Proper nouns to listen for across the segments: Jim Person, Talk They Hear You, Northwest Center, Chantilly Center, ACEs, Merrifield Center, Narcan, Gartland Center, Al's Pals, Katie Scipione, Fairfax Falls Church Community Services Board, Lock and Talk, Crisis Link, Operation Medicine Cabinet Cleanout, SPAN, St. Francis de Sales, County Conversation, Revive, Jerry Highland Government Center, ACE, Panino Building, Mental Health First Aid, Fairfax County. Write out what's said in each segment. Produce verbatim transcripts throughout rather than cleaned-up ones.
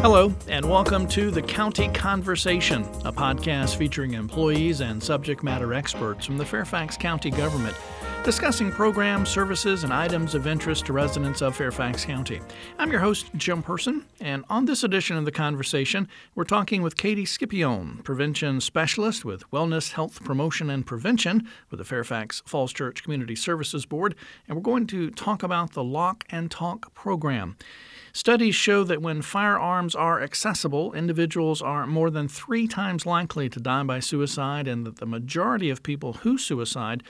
Hello, and welcome to the County Conversation, a podcast featuring employees and subject matter experts from the Fairfax County government, discussing programs, services, and items of interest to residents of Fairfax County. I'm your host, Jim Person, and on this edition of The Conversation, we're talking with Katie Scipione, Prevention Specialist with Wellness, Health Promotion, and Prevention with the Fairfax Falls Church Community Services Board, and we're going to talk about the Lock and Talk program. Studies show that when firearms are accessible, individuals are more than three times likely to die by suicide, and that the majority of people who suicide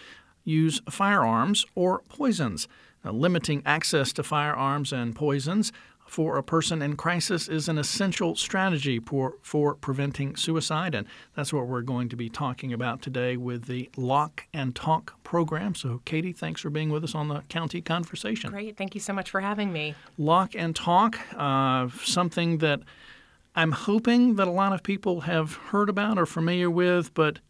use firearms or poisons. Now, limiting access to firearms and poisons for a person in crisis is an essential strategy for, for preventing suicide, and that's what we're going to be talking about today with the Lock and Talk program. So, Katie, thanks for being with us on the County Conversation. Great. Thank you so much for having me. Lock and Talk, uh, something that I'm hoping that a lot of people have heard about or familiar with, but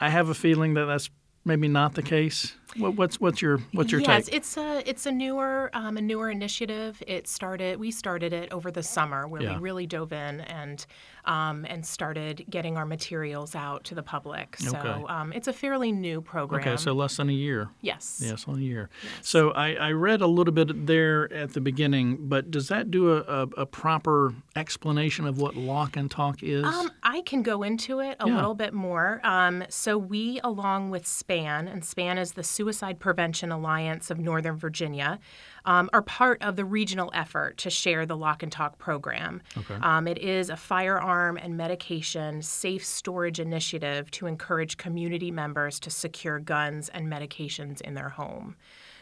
I have a feeling that that's maybe not the case. What, what's what's your what's your yes, take? Yes, it's a it's a newer um, a newer initiative. It started we started it over the summer where yeah. we really dove in and um, and started getting our materials out to the public. So okay. um, it's a fairly new program. Okay, so less than a year. Yes. Yes, on a year. Yes. So I, I read a little bit there at the beginning, but does that do a, a, a proper explanation of what Lock and Talk is? Um, I can go into it a yeah. little bit more. Um, so we, along with SPAN, and SPAN is the Suicide Prevention Alliance of Northern Virginia, um, are part of the regional effort to share the Lock and Talk program. Okay. Um, it is a firearm and medication safe storage initiative to encourage community members to secure guns and medications in their home.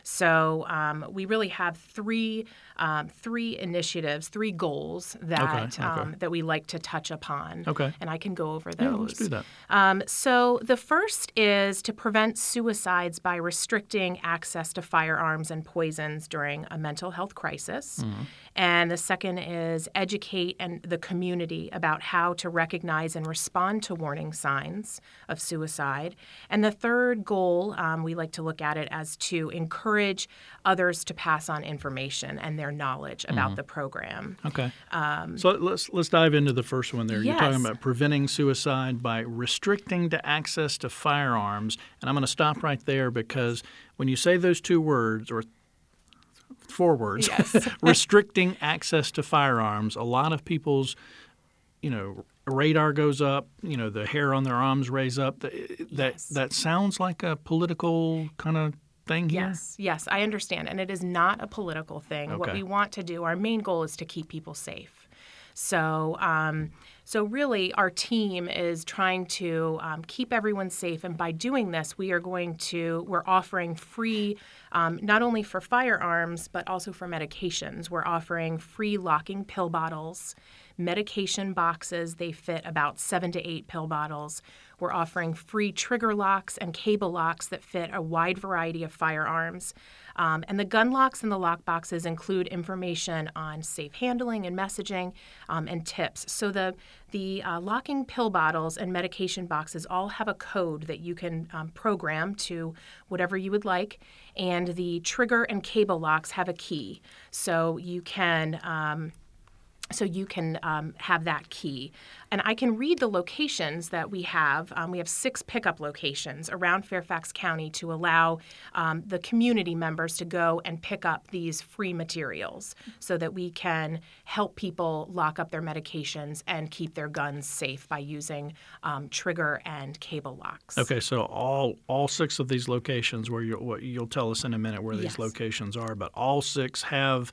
So um, we really have three um, three initiatives, three goals that okay, okay. Um, that we like to touch upon. Okay. And I can go over those. Yeah, let's do that. Um, so the first is to prevent suicides by restricting access to firearms and poisons during a mental health crisis. Mm-hmm. And the second is educate and the community about how to recognize and respond to warning signs of suicide. And the third goal, um, we like to look at it as to encourage encourage others to pass on information and their knowledge about mm-hmm. the program. Okay. Um, so let's let's dive into the first one there. Yes. You're talking about preventing suicide by restricting the access to firearms. And I'm going to stop right there because when you say those two words or four words, yes. restricting access to firearms, a lot of people's, you know, radar goes up, you know, the hair on their arms raise up. That, yes. that, that sounds like a political kind of thing here? Yes, yes, I understand. And it is not a political thing. Okay. What we want to do, our main goal is to keep people safe. So um, so really our team is trying to um, keep everyone safe. And by doing this, we are going to, we're offering free, um, not only for firearms, but also for medications. We're offering free locking pill bottles, medication boxes. They fit about seven to eight pill bottles. We're offering free trigger locks and cable locks that fit a wide variety of firearms. Um, and the gun locks and the lock boxes include information on safe handling and messaging um, and tips. So the The uh, locking pill bottles and medication boxes all have a code that you can um, program to whatever you would like, and the trigger and cable locks have a key. So you can... Um, So you can um, have that key. And I can read the locations that we have. Um, we have six pickup locations around Fairfax County to allow um, the community members to go and pick up these free materials so that we can help people lock up their medications and keep their guns safe by using um, trigger and cable locks. Okay, so all all six of these locations where you'll, you'll tell us in a minute where these yes. locations are, but all six have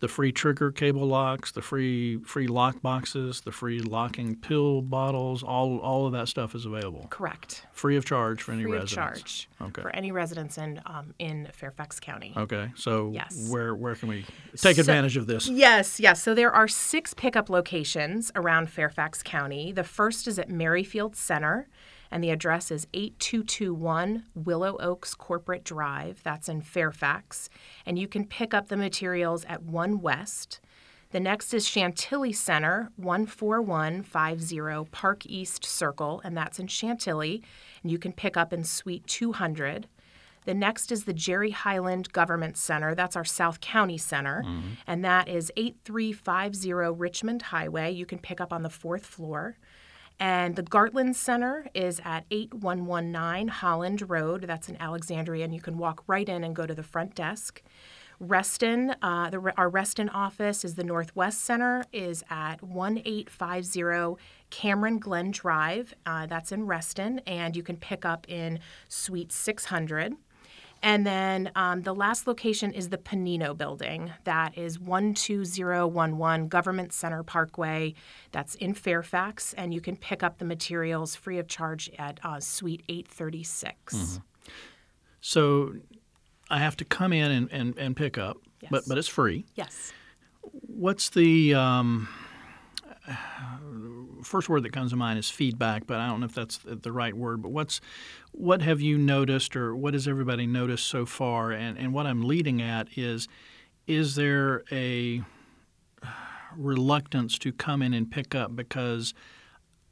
the free trigger cable locks, the free free lock boxes, the free locking pill bottles, all all of that stuff is available. Correct. Free of charge for any residents. Free of charge okay. for any residents in um, in Fairfax County. Okay. So yes. where where can we take so, advantage of this? Yes, yes. So there are six pickup locations around Fairfax County. The first is at Merrifield Center, and the address is eight two two one Willow Oaks Corporate Drive. That's in Fairfax. And you can pick up the materials at one West. The next is Chantilly Center, one four one five zero Park East Circle, and that's in Chantilly. And you can pick up in Suite two hundred. The next is the Jerry Highland Government Center. That's our South County Center, mm-hmm. and that is eight three five zero Richmond Highway. You can pick up on the fourth floor. And the Gartland Center is at eight one one nine Holland Road. That's in Alexandria, and you can walk right in and go to the front desk. Reston, uh, the, our Reston office is the Northwest Center, is at one eight five zero Cameron Glen Drive. Uh, that's in Reston, and you can pick up in Suite six hundred. And then um, the last location is the Panino Building. That is one two zero one one Government Center Parkway. That's in Fairfax, and you can pick up the materials free of charge at uh, Suite eight thirty-six. Mm-hmm. So I have to come in and, and, and pick up, yes. but but it's free. Yes. What's the um, first word that comes to mind is feedback, but I don't know if that's the right word. But what's what have you noticed, or what has everybody noticed so far? And, and what I'm leading at is, is there a reluctance to come in and pick up because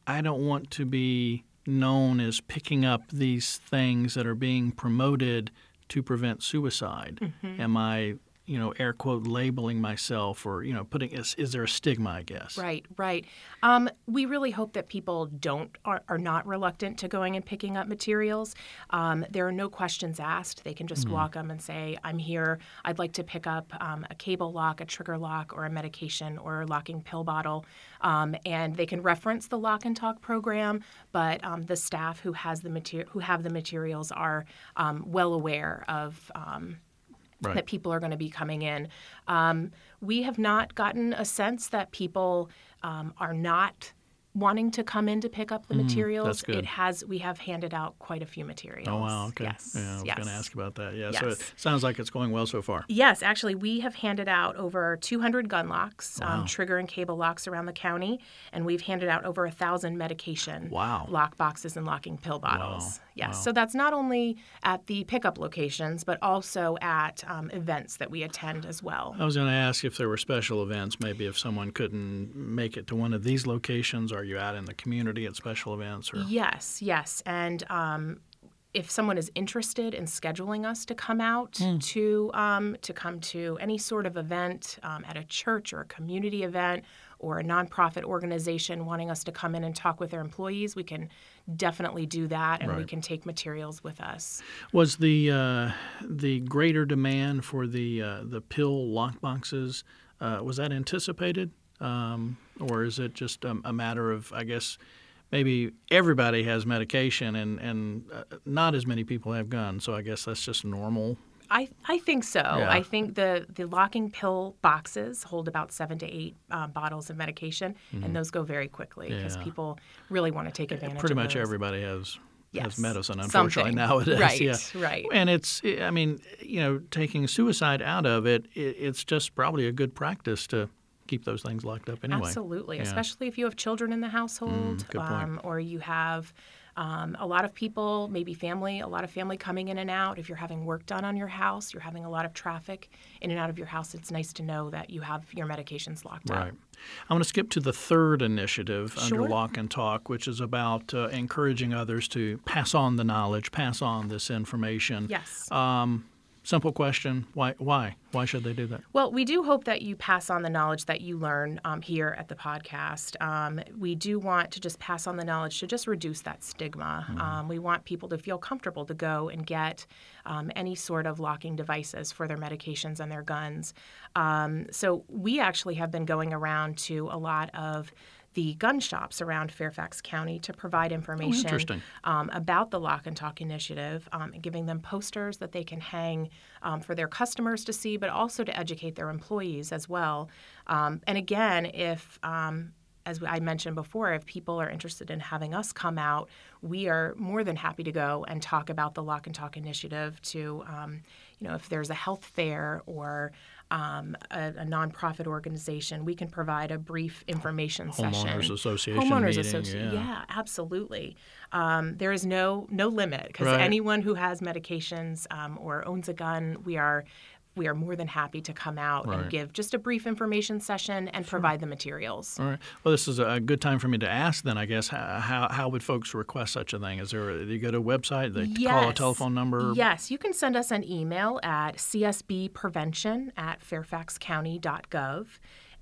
I don't want to be known as picking up these things that are being promoted to prevent suicide? Mm-hmm. Am I, you know, air quote labeling myself, or, you know, putting, is, is there a stigma, I guess? Right, right. Um, we really hope that people don't, are, are not reluctant to going and picking up materials. Um, there are no questions asked. They can just mm-hmm. walk them and say, I'm here, I'd like to pick up um, a cable lock, a trigger lock, or a medication, or a locking pill bottle. Um, and they can reference the Lock and Talk program, but um, the staff who has the mater- who have the materials are um, well aware of um, right. that people are going to be coming in. Um, we have not gotten a sense that people um, are not wanting to come in to pick up the mm, materials. That's good. It has, we have handed out quite a few materials. Oh, wow. Okay. Yes. Yeah, I was yes. going to ask about that. Yeah. Yes. So it sounds like it's going well so far. Yes. Actually, we have handed out over two hundred gun locks, wow. um, trigger and cable locks around the county, and we've handed out over one thousand medication wow. lock boxes and locking pill bottles. Wow. Yes. Wow. So that's not only at the pickup locations, but also at um, events that we attend as well. I was going to ask if there were special events, maybe if someone couldn't make it to one of these locations, or are you out in the community at special events? Or? Yes, yes. And um, if someone is interested in scheduling us to come out mm. to um, to come to any sort of event um, at a church or a community event or a nonprofit organization wanting us to come in and talk with their employees, we can definitely do that, and right. we can take materials with us. Was the uh, the greater demand for the uh, the pill lockboxes, uh, was that anticipated? Um, or is it just a, a matter of, I guess, maybe everybody has medication and, and uh, not as many people have guns, so I guess that's just normal? I, I think so. Yeah. I think the, the locking pill boxes hold about seven to eight uh, bottles of medication, mm-hmm. and those go very quickly because yeah. people really want to take advantage of those. Pretty much everybody has yes. has medicine, unfortunately, something. Nowadays. Right, yeah. right. And it's, I mean, you know, taking suicide out of it, it it's just probably a good practice to keep those things locked up anyway. Absolutely, yeah. especially if you have children in the household mm, um, or you have um, a lot of people, maybe family, a lot of family coming in and out. If you're having work done on your house, you're having a lot of traffic in and out of your house, it's nice to know that you have your medications locked right. up. Right. I want to skip to the third initiative sure. under Lock and Talk, which is about uh, encouraging others to pass on the knowledge, pass on this information. Yes. Um, Simple question. Why? Why? Why should they do that? Well, we do hope that you pass on the knowledge that you learn um, here at the podcast. Um, we do want to just pass on the knowledge to just reduce that stigma. Mm-hmm. Um, we want people to feel comfortable to go and get um, any sort of locking devices for their medications and their guns. Um, so we actually have been going around to a lot of the gun shops around Fairfax County to provide information oh, um, about the Lock and Talk initiative, um, giving them posters that they can hang um, for their customers to see, but also to educate their employees as well. Um, and again, if um, as I mentioned before, if people are interested in having us come out, we are more than happy to go and talk about the Lock and Talk initiative to, um, you know, if there's a health fair or Um, a, a nonprofit organization, we can provide a brief information Homeowners session. Homeowners Association Homeowners Association, yeah. yeah, absolutely. Um, there is no no limit because right. anyone who has medications um, or owns a gun, we are we are more than happy to come out right. and give just a brief information session and sure. provide the materials. All right. Well, this is a good time for me to ask then, I guess, how how would folks request such a thing? Is there a, do you go to a website? They yes. call a telephone number? Yes. You can send us an email at c s b prevention at fairfax county dot gov.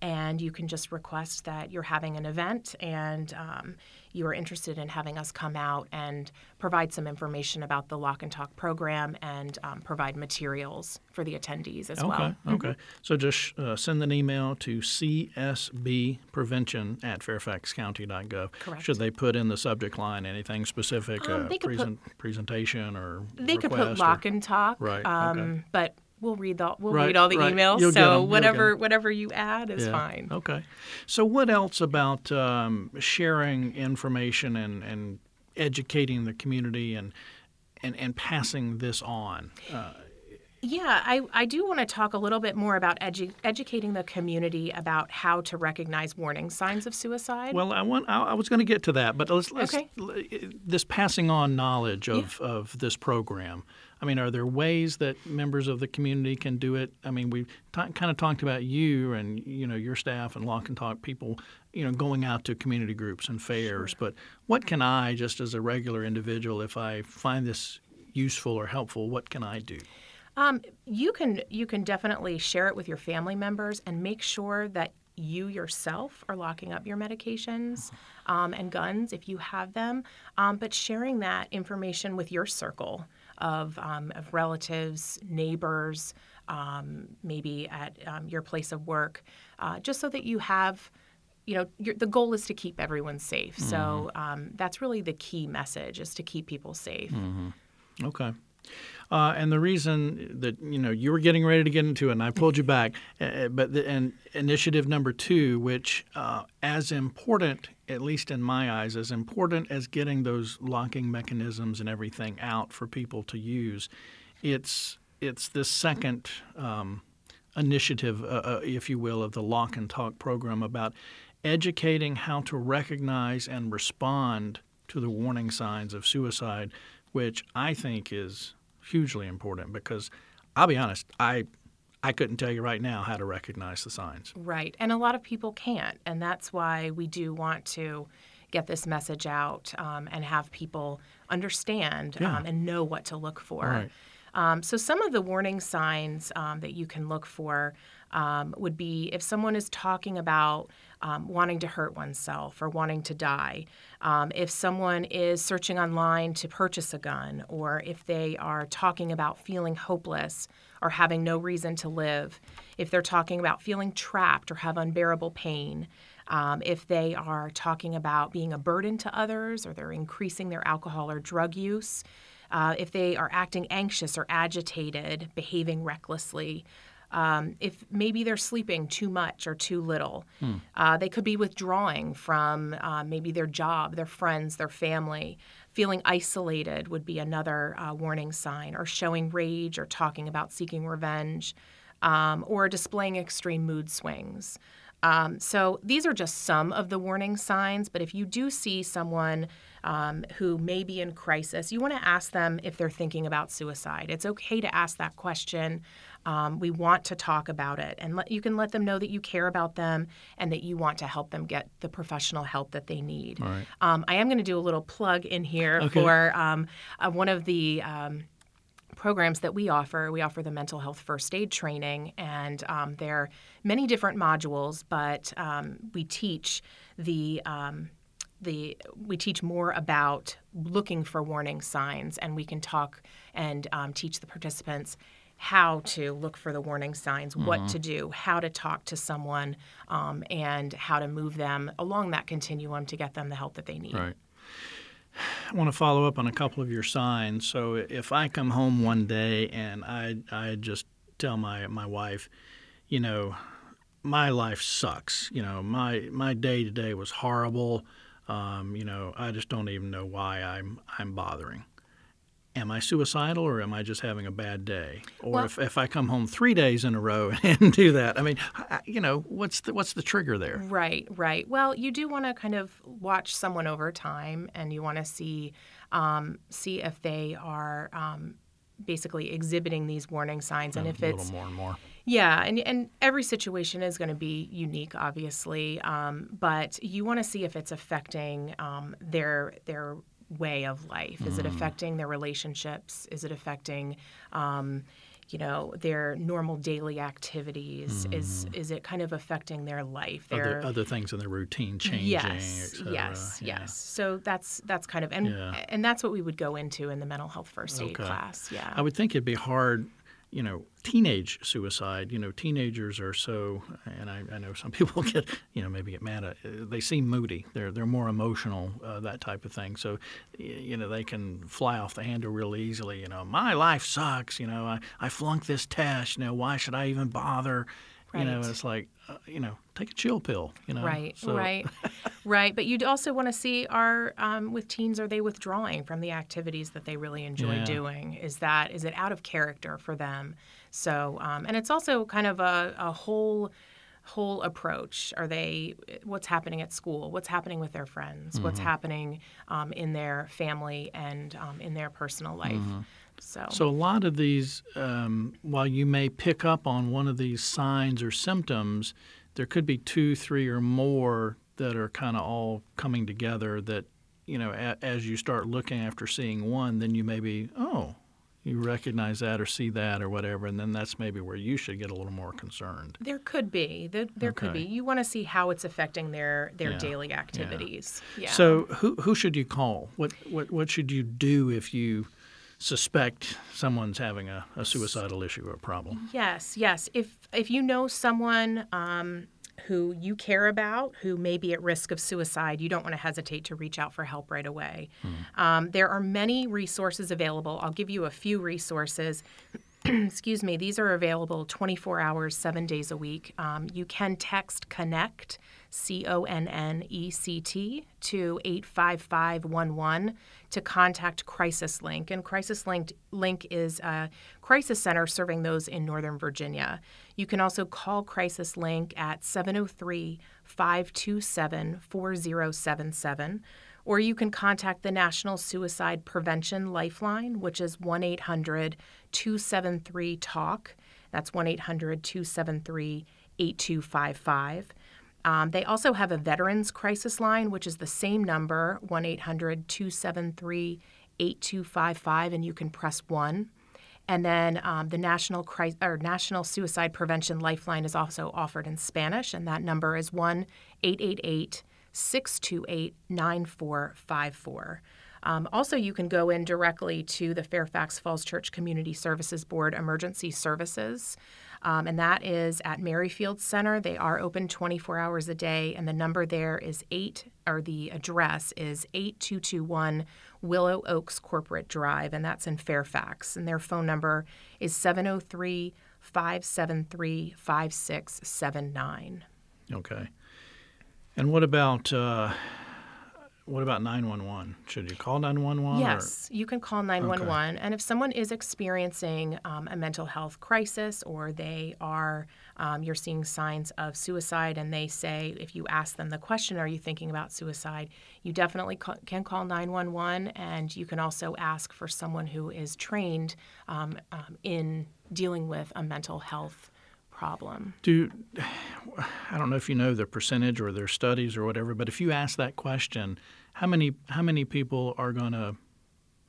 And you can just request that you're having an event and um, you are interested in having us come out and provide some information about the Lock and Talk program and um, provide materials for the attendees as okay, well. Okay, okay. Mm-hmm. So just uh, send an email to c s b prevention at fairfax county dot gov. Correct. Should they put in the subject line anything specific, um, uh, they could presen- put, presentation or They could put Lock or, and Talk, right, um, okay. but... We'll read all we'll right, read all the right. emails. You'll so whatever whatever you add is yeah. fine. Okay. So what else about um, sharing information and, and educating the community and and, and passing this on? Uh, yeah, I, I do want to talk a little bit more about edu- educating the community about how to recognize warning signs of suicide. Well, I want I, I was going to get to that, but let's, let's okay. this passing on knowledge of, yeah. of this program. I mean, are there ways that members of the community can do it? I mean, we've t- kind of talked about you and, you know, your staff and Lock and Talk people, you know, going out to community groups and fairs. Sure. But what can I, just as a regular individual, if I find this useful or helpful, what can I do? Um, you can you can definitely share it with your family members and make sure that you yourself are locking up your medications um, and guns if you have them, um, but sharing that information with your circle. Of, um, of relatives, neighbors, um, maybe at um, your place of work, uh, just so that you have, you know, your, the goal is to keep everyone safe. Mm-hmm. So um, that's really the key message, is to keep people safe. Mm-hmm. Okay. Uh, and the reason that, you know, you were getting ready to get into it and I pulled you back, uh, but the, and initiative number two, which uh, as important, at least in my eyes, as important as getting those locking mechanisms and everything out for people to use, it's it's this second um, initiative, uh, uh, if you will, of the Lock and Talk program about educating how to recognize and respond to the warning signs of suicide, which I think is hugely important because I'll be honest, I I couldn't tell you right now how to recognize the signs. Right. And a lot of people can't. And that's why we do want to get this message out um, and have people understand yeah. um, and know what to look for. Right. Um, so some of the warning signs um, that you can look for um, would be if someone is talking about um, wanting to hurt oneself or wanting to die, um, if someone is searching online to purchase a gun, or if they are talking about feeling hopeless or having no reason to live, if they're talking about feeling trapped or have unbearable pain, um, if they are talking about being a burden to others or they're increasing their alcohol or drug use, Uh, if they are acting anxious or agitated, behaving recklessly, um, if maybe they're sleeping too much or too little, hmm. uh, they could be withdrawing from uh, maybe their job, their friends, their family. Feeling isolated would be another uh, warning sign, or showing rage or talking about seeking revenge, um, or displaying extreme mood swings. Um, so these are just some of the warning signs, but if you do see someone um, who may be in crisis, you want to ask them if they're thinking about suicide. It's okay to ask that question. Um, we want to talk about it, and let, you can let them know that you care about them and that you want to help them get the professional help that they need. All right. Um, I am going to do a little plug in here okay. for um, uh, one of the um, programs that we offer. We offer the Mental Health First Aid training, and um, there are many different modules, but um, we teach the um, the we teach more about looking for warning signs, and we can talk and um, teach the participants how to look for the warning signs, mm-hmm. what to do, how to talk to someone, um, and how to move them along that continuum to get them the help that they need. Right. I want to follow up on a couple of your signs. So if I come home one day and I I just tell my, my wife, you know, my life sucks. You know, my my day today was horrible. Um, you know, I just don't even know why I'm I'm bothering. Am I suicidal or am I just having a bad day? Or well, if, if I come home three days in a row and do that, I mean, I, you know, what's the, what's the trigger there? Right, right. Well, you do want to kind of watch someone over time, and you want to see um, see if they are um, basically exhibiting these warning signs. And, and if a it's a little more and more. Yeah, and, and every situation is going to be unique, obviously, um, but you want to see if it's affecting um, their their way of life. Is mm. it affecting their relationships? Is it affecting, um, you know, their normal daily activities? Mm. Is is it kind of affecting their life? Their other, other things in their routine changing. Yes, et cetera. yes, yeah. yes. So that's that's kind of and yeah. and that's what we would go into in the mental health first aid okay. class. Yeah, I would think it'd be hard. You know, teenage suicide, you know, teenagers are so, and I, I know some people get, you know, maybe get mad at, they seem moody. They're they're more emotional, uh, that type of thing. So, you know, they can fly off the handle real easily. You know, my life sucks. You know, I, I flunked this test. You know, why should I even bother? Right. You know, and it's like, uh, you know, take a chill pill, you know. Right, so. right, right. But you'd also want to see are, um, with teens, are they withdrawing from the activities that they really enjoy yeah. doing? Is that, is it out of character for them? So, um, and it's also kind of a, a whole, whole approach. Are they, what's happening at school? What's happening with their friends? Mm-hmm. What's happening um, in their family and um, in their personal life? Mm-hmm. So. so a lot of these, um, while you may pick up on one of these signs or symptoms, there could be two, three, or more that are kind of all coming together that, you know, a, as you start looking after seeing one, then you maybe, oh, you recognize that or see that or whatever, and then that's maybe where you should get a little more concerned. There could be. There, there okay. could be. You want to see how it's affecting their, their yeah. daily activities. Yeah. Yeah. So who who should you call? What what what should you do if you suspect someone's having a, a suicidal issue or a problem? Yes, yes. If if you know someone um, who you care about who may be at risk of suicide, you don't want to hesitate to reach out for help right away. Mm-hmm. Um, there are many resources available. I'll give you a few resources. Excuse me. These are available twenty-four hours, seven days a week. Um, you can text CONNECT, C O N N E C T, to eight five five one one to contact Crisis Link. And Crisis Link, Link is a crisis center serving those in Northern Virginia. You can also call Crisis Link at seven oh three, five two seven, four oh seven seven. Or you can contact the National Suicide Prevention Lifeline, which is one eight hundred, two seven three, TALK. That's one eight hundred, two seven three, eight two five five. Um, they also have a Veterans Crisis Line, which is the same number, one eight hundred, two seven three, eight two five five, and you can press one. And then um, the National Cri- or National Suicide Prevention Lifeline is also offered in Spanish, and that number is one eight eight eight, six two eight, nine four five four. Um, also, you can go in directly to the Fairfax Falls Church Community Services Board Emergency Services, um, and that is at Merrifield Center. They are open twenty-four hours a day, and the number there is eight, or the address is eight two two one Willow Oaks Corporate Drive, and that's in Fairfax. And their phone number is seven oh three, five seven three, five six seven nine. Okay. And what about... Uh... What about nine one one? Should you call nine one one? Yes, or? You can call nine one one. Okay. And if someone is experiencing um, a mental health crisis or they are, um, you're seeing signs of suicide and they say, if you ask them the question, are you thinking about suicide? You definitely ca- can call nine one one, and you can also ask for someone who is trained um, um, in dealing with a mental health problem. Do I don't know if you know the percentage or their studies or whatever, but if you ask that question, how many how many people are going to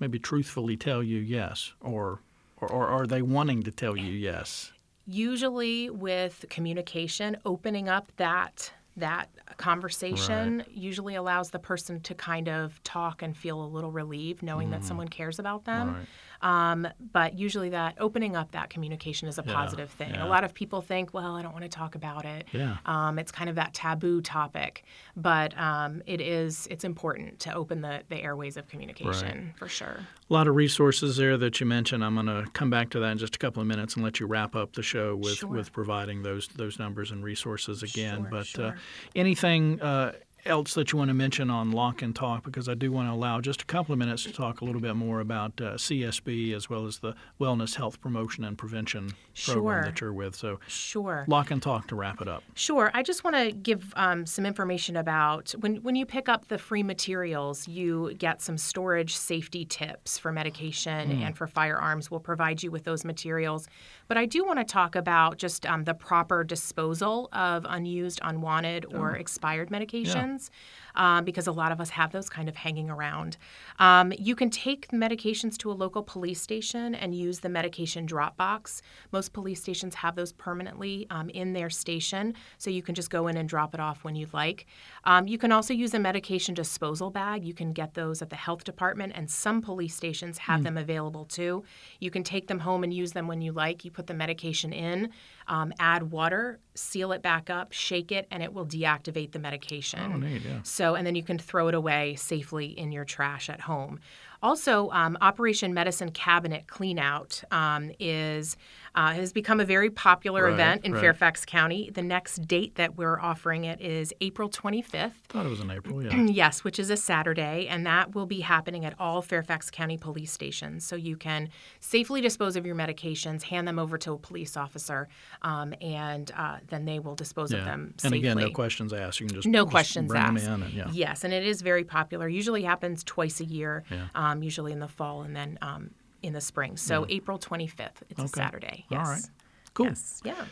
maybe truthfully tell you yes, or, or or are they wanting to tell you yes? Usually, with communication, opening up that that conversation right. usually allows the person to kind of talk and feel a little relieved knowing mm. that someone cares about them. Right. Um, but usually that opening up that communication is a yeah. positive thing. Yeah. A lot of people think, well, I don't want to talk about it. Yeah. Um, it's kind of that taboo topic. But um, it is, it's important to open the, the airways of communication right. for sure. A lot of resources there that you mentioned. I'm going to come back to that in just a couple of minutes and let you wrap up the show with, sure. with providing those those numbers and resources again. Sure, but sure. Uh, Anything uh, else that you want to mention on Lock and Talk, because I do want to allow just a couple of minutes to talk a little bit more about uh, C S B as well as the Wellness Health Promotion and Prevention sure. program that you're with. So sure. Lock and Talk to wrap it up. Sure. I just want to give um, some information about when, when you pick up the free materials, you get some storage safety tips for medication mm. and for firearms. We'll provide you with those materials. But I do want to talk about just um, the proper disposal of unused, unwanted, or oh. expired medications. Yeah. Um, because a lot of us have those kind of hanging around. Um, you can take medications to a local police station and use the medication drop box. Most police stations have those permanently um, in their station, so you can just go in and drop it off when you'd like. Um, you can also use a medication disposal bag. You can get those at the health department, and some police stations have mm. them available too. You can take them home and use them when you like. You put the medication in, um, add water, seal it back up, shake it, and it will deactivate the medication. Oh. Need, yeah. So, and then you can throw it away safely in your trash at home. Also, um, Operation Medicine Cabinet Cleanout um, is uh, has become a very popular right, event in right. Fairfax County. The next date that we're offering it is April twenty-fifth. Thought it was in April, yeah. Yes, which is a Saturday, and that will be happening at all Fairfax County police stations. So you can safely dispose of your medications, hand them over to a police officer, um, and uh, then they will dispose yeah. of them safely. And again, no questions asked. You can just, no just questions bring asked. Them in. And, yeah. Yes, and it is very popular. Usually happens twice a year. Yeah. Um, Um, usually in the fall and then um, in the spring. So yeah. April twenty-fifth, it's okay. a Saturday. Yes. All right. Cool. Yes. Yeah.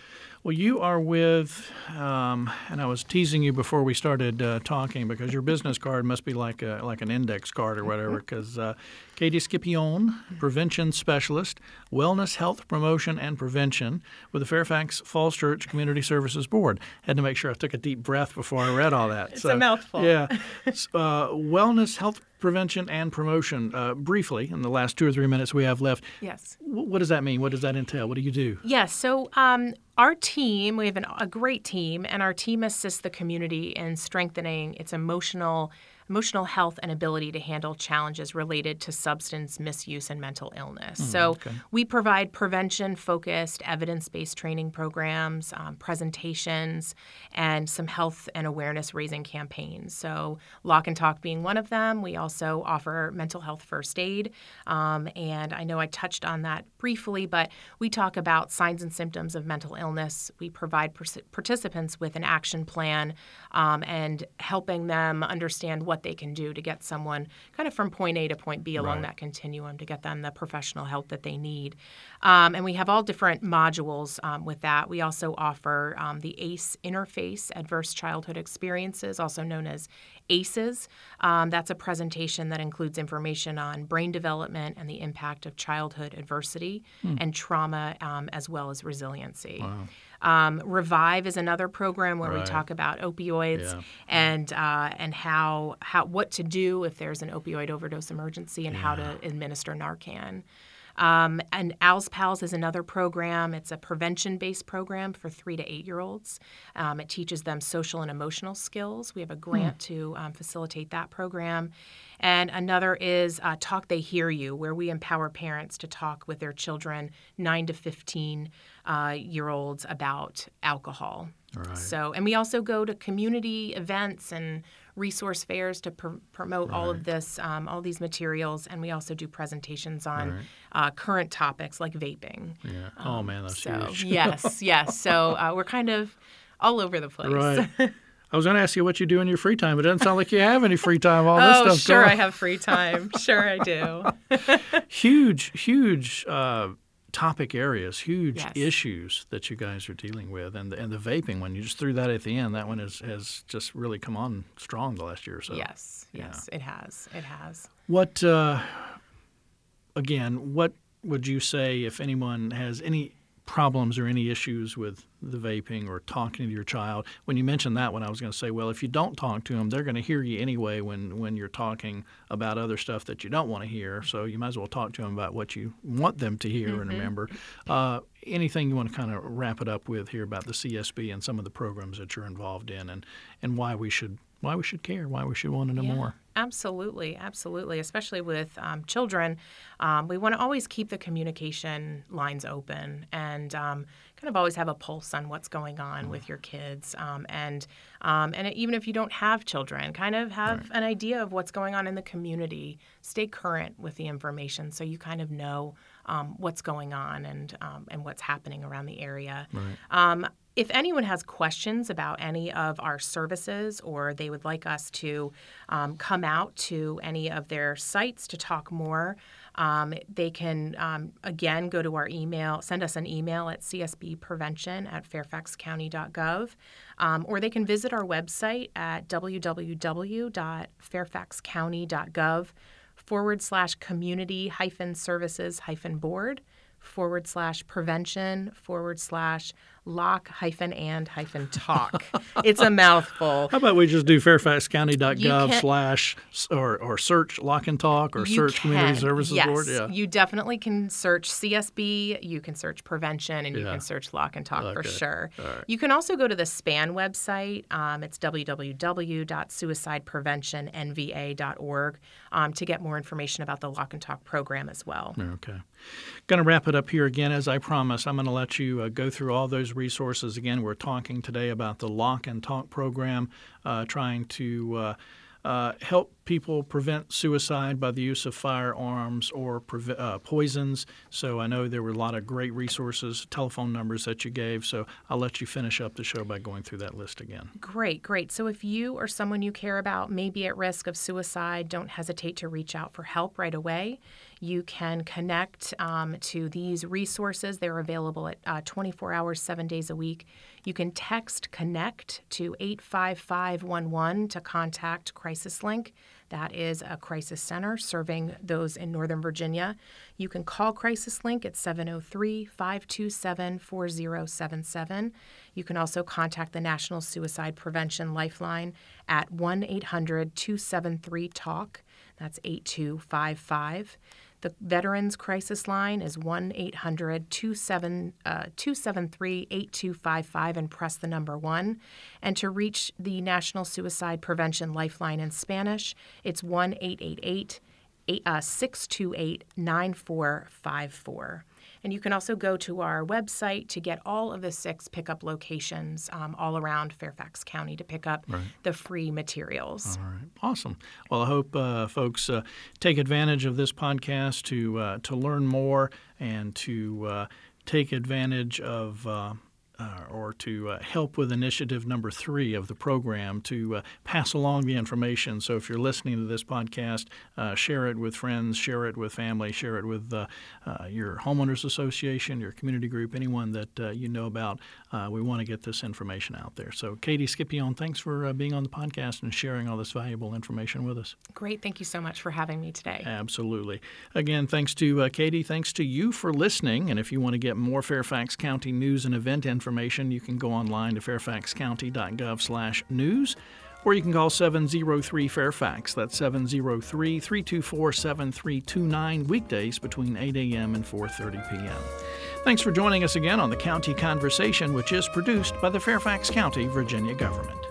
Well, you are with, um, and I was teasing you before we started uh, talking because your business card must be like a, like an index card or whatever, because uh, Katie Scipione, Prevention Specialist, Wellness Health Promotion and Prevention with the Fairfax Falls Church Community Services Board. Had to make sure I took a deep breath before I read all that. It's so, a mouthful. Yeah. Uh, wellness Health Prevention and Promotion, uh, briefly, in the last two or three minutes we have left. Yes. W- what does that mean? What does that entail? What do you do? Yes. Yeah, so um, our team, we have an, a great team, and our team assists the community in strengthening its emotional emotional health and ability to handle challenges related to substance misuse and mental illness. Mm, so okay. we provide prevention-focused, evidence-based training programs, um, presentations, and some health and awareness-raising campaigns. So Lock and Talk being one of them. We also offer Mental Health First Aid. Um, and I know I touched on that briefly, but we talk about signs and symptoms of mental illness. We provide pers- participants with an action plan um, and helping them understand what they can do to get someone kind of from point A to point B along right. that continuum to get them the professional help that they need. Um, and we have all different modules um, with that. We also offer um, the ACE interface, Adverse Childhood Experiences, also known as ACEs. Um, that's a presentation that includes information on brain development and the impact of childhood adversity mm. and trauma um, as well as resiliency. Wow. Um, Revive is another program where right. we talk about opioids yeah. and uh, and how how what to do if there's an opioid overdose emergency and yeah. how to administer Narcan. Um, and Al's Pals is another program. It's a prevention-based program for three to eight-year-olds. Um, it teaches them social and emotional skills. We have a grant mm. to um, facilitate that program. And another is uh, Talk They Hear You, where we empower parents to talk with their children, nine to fifteen-year-olds, uh, about alcohol. Right. So, and we also go to community events and resource fairs to pr- promote right. all of this, um, all these materials, and we also do presentations on right. uh, current topics like vaping. Yeah. Um, oh man, that's so, huge. yes, yes. So uh, we're kind of all over the place. Right. I was going to ask you what you do in your free time, but it doesn't sound like you have any free time. All this oh, stuff. Oh, sure, going. I have free time. Sure, I do. huge, huge. Uh, topic areas, huge yes. issues that you guys are dealing with. And the, and the vaping one, you just threw that at the end. That one is, has just really come on strong the last year or so. Yes, yeah. yes, it has. It has. What, uh, again, what would you say if anyone has any problems or any issues with the vaping or talking to your child? When you mentioned that one, I was going to say, well, if you don't talk to them, they're going to hear you anyway when, when you're talking about other stuff that you don't want to hear. So you might as well talk to them about what you want them to hear mm-hmm. and remember. Uh, anything you want to kind of wrap it up with here about the C S B and some of the programs that you're involved in and, and why we should why we should care, why we should want to know yeah. more. Absolutely, absolutely, especially with um, children. Um, we want to always keep the communication lines open and um, kind of always have a pulse on what's going on mm-hmm. with your kids. Um, and um, and even if you don't have children, kind of have right. an idea of what's going on in the community. Stay current with the information so you kind of know um, what's going on and, um, and what's happening around the area. Right. Um, If anyone has questions about any of our services or they would like us to um, come out to any of their sites to talk more, um, they can, um, again, go to our email, send us an email at c s b prevention at fairfax county dot gov, um, or they can visit our website at w w w dot fairfax county dot gov forward slash community hyphen services hyphen board. forward slash prevention, forward slash lock hyphen and hyphen talk. It's a mouthful. How about we just do fairfax county dot gov slash or, or search Lock and Talk or you search can. Community Services yes. Board? Yeah. You definitely can search C S B, you can search prevention, and yeah. you can search Lock and Talk okay. for sure. Right. You can also go to the SPAN website. Um, it's w w w dot suicide prevention n v a dot org um, to get more information about the Lock and Talk program as well. Okay. Going to wrap it up here again, as I promised. I'm going to let you uh, go through all those resources again. We're talking today about the Lock and Talk program, uh, trying to uh, uh, help people prevent suicide by the use of firearms or pre- uh, poisons. So I know there were a lot of great resources, telephone numbers that you gave. So I'll let you finish up the show by going through that list again. Great, great. So if you or someone you care about may be at risk of suicide, don't hesitate to reach out for help right away. You can connect um, to these resources. They're available at uh, twenty-four hours, seven days a week. You can text CONNECT to eight five five one one to contact Crisis Link. That is a crisis center serving those in Northern Virginia. You can call Crisis Link at seven oh three, five two seven, four oh seven seven. You can also contact the National Suicide Prevention Lifeline at one eight hundred two seven three talk. That's eight two five five. The Veterans Crisis Line is one eight hundred two seven three eight two five five and press the number one. And to reach the National Suicide Prevention Lifeline in Spanish, it's one eight eight eight six two eight nine four five four. And you can also go to our website to get all of the six pickup locations um, all around Fairfax County to pick up right. the free materials. All right. Awesome. Well, I hope uh, folks uh, take advantage of this podcast to uh, to learn more and to uh, take advantage of uh, uh, or to uh, help with initiative number three of the program to uh, pass along the information. So if you're listening to this podcast, uh, share it with friends, share it with family, share it with uh, uh, your homeowners association, your community group, anyone that uh, you know about. Uh, we want to get this information out there. So Katie Scipione, thanks for uh, being on the podcast and sharing all this valuable information with us. Great. Thank you so much for having me today. Absolutely. Again, thanks to uh, Katie. Thanks to you for listening. And if you want to get more Fairfax County news and event information, Information, you can go online to fairfax county dot gov slash news, or you can call seven oh three Fairfax. That's seven oh three, three two four, seven three two nine weekdays between eight a.m. and four thirty p.m. Thanks for joining us again on the County Conversation, which is produced by the Fairfax County, Virginia government.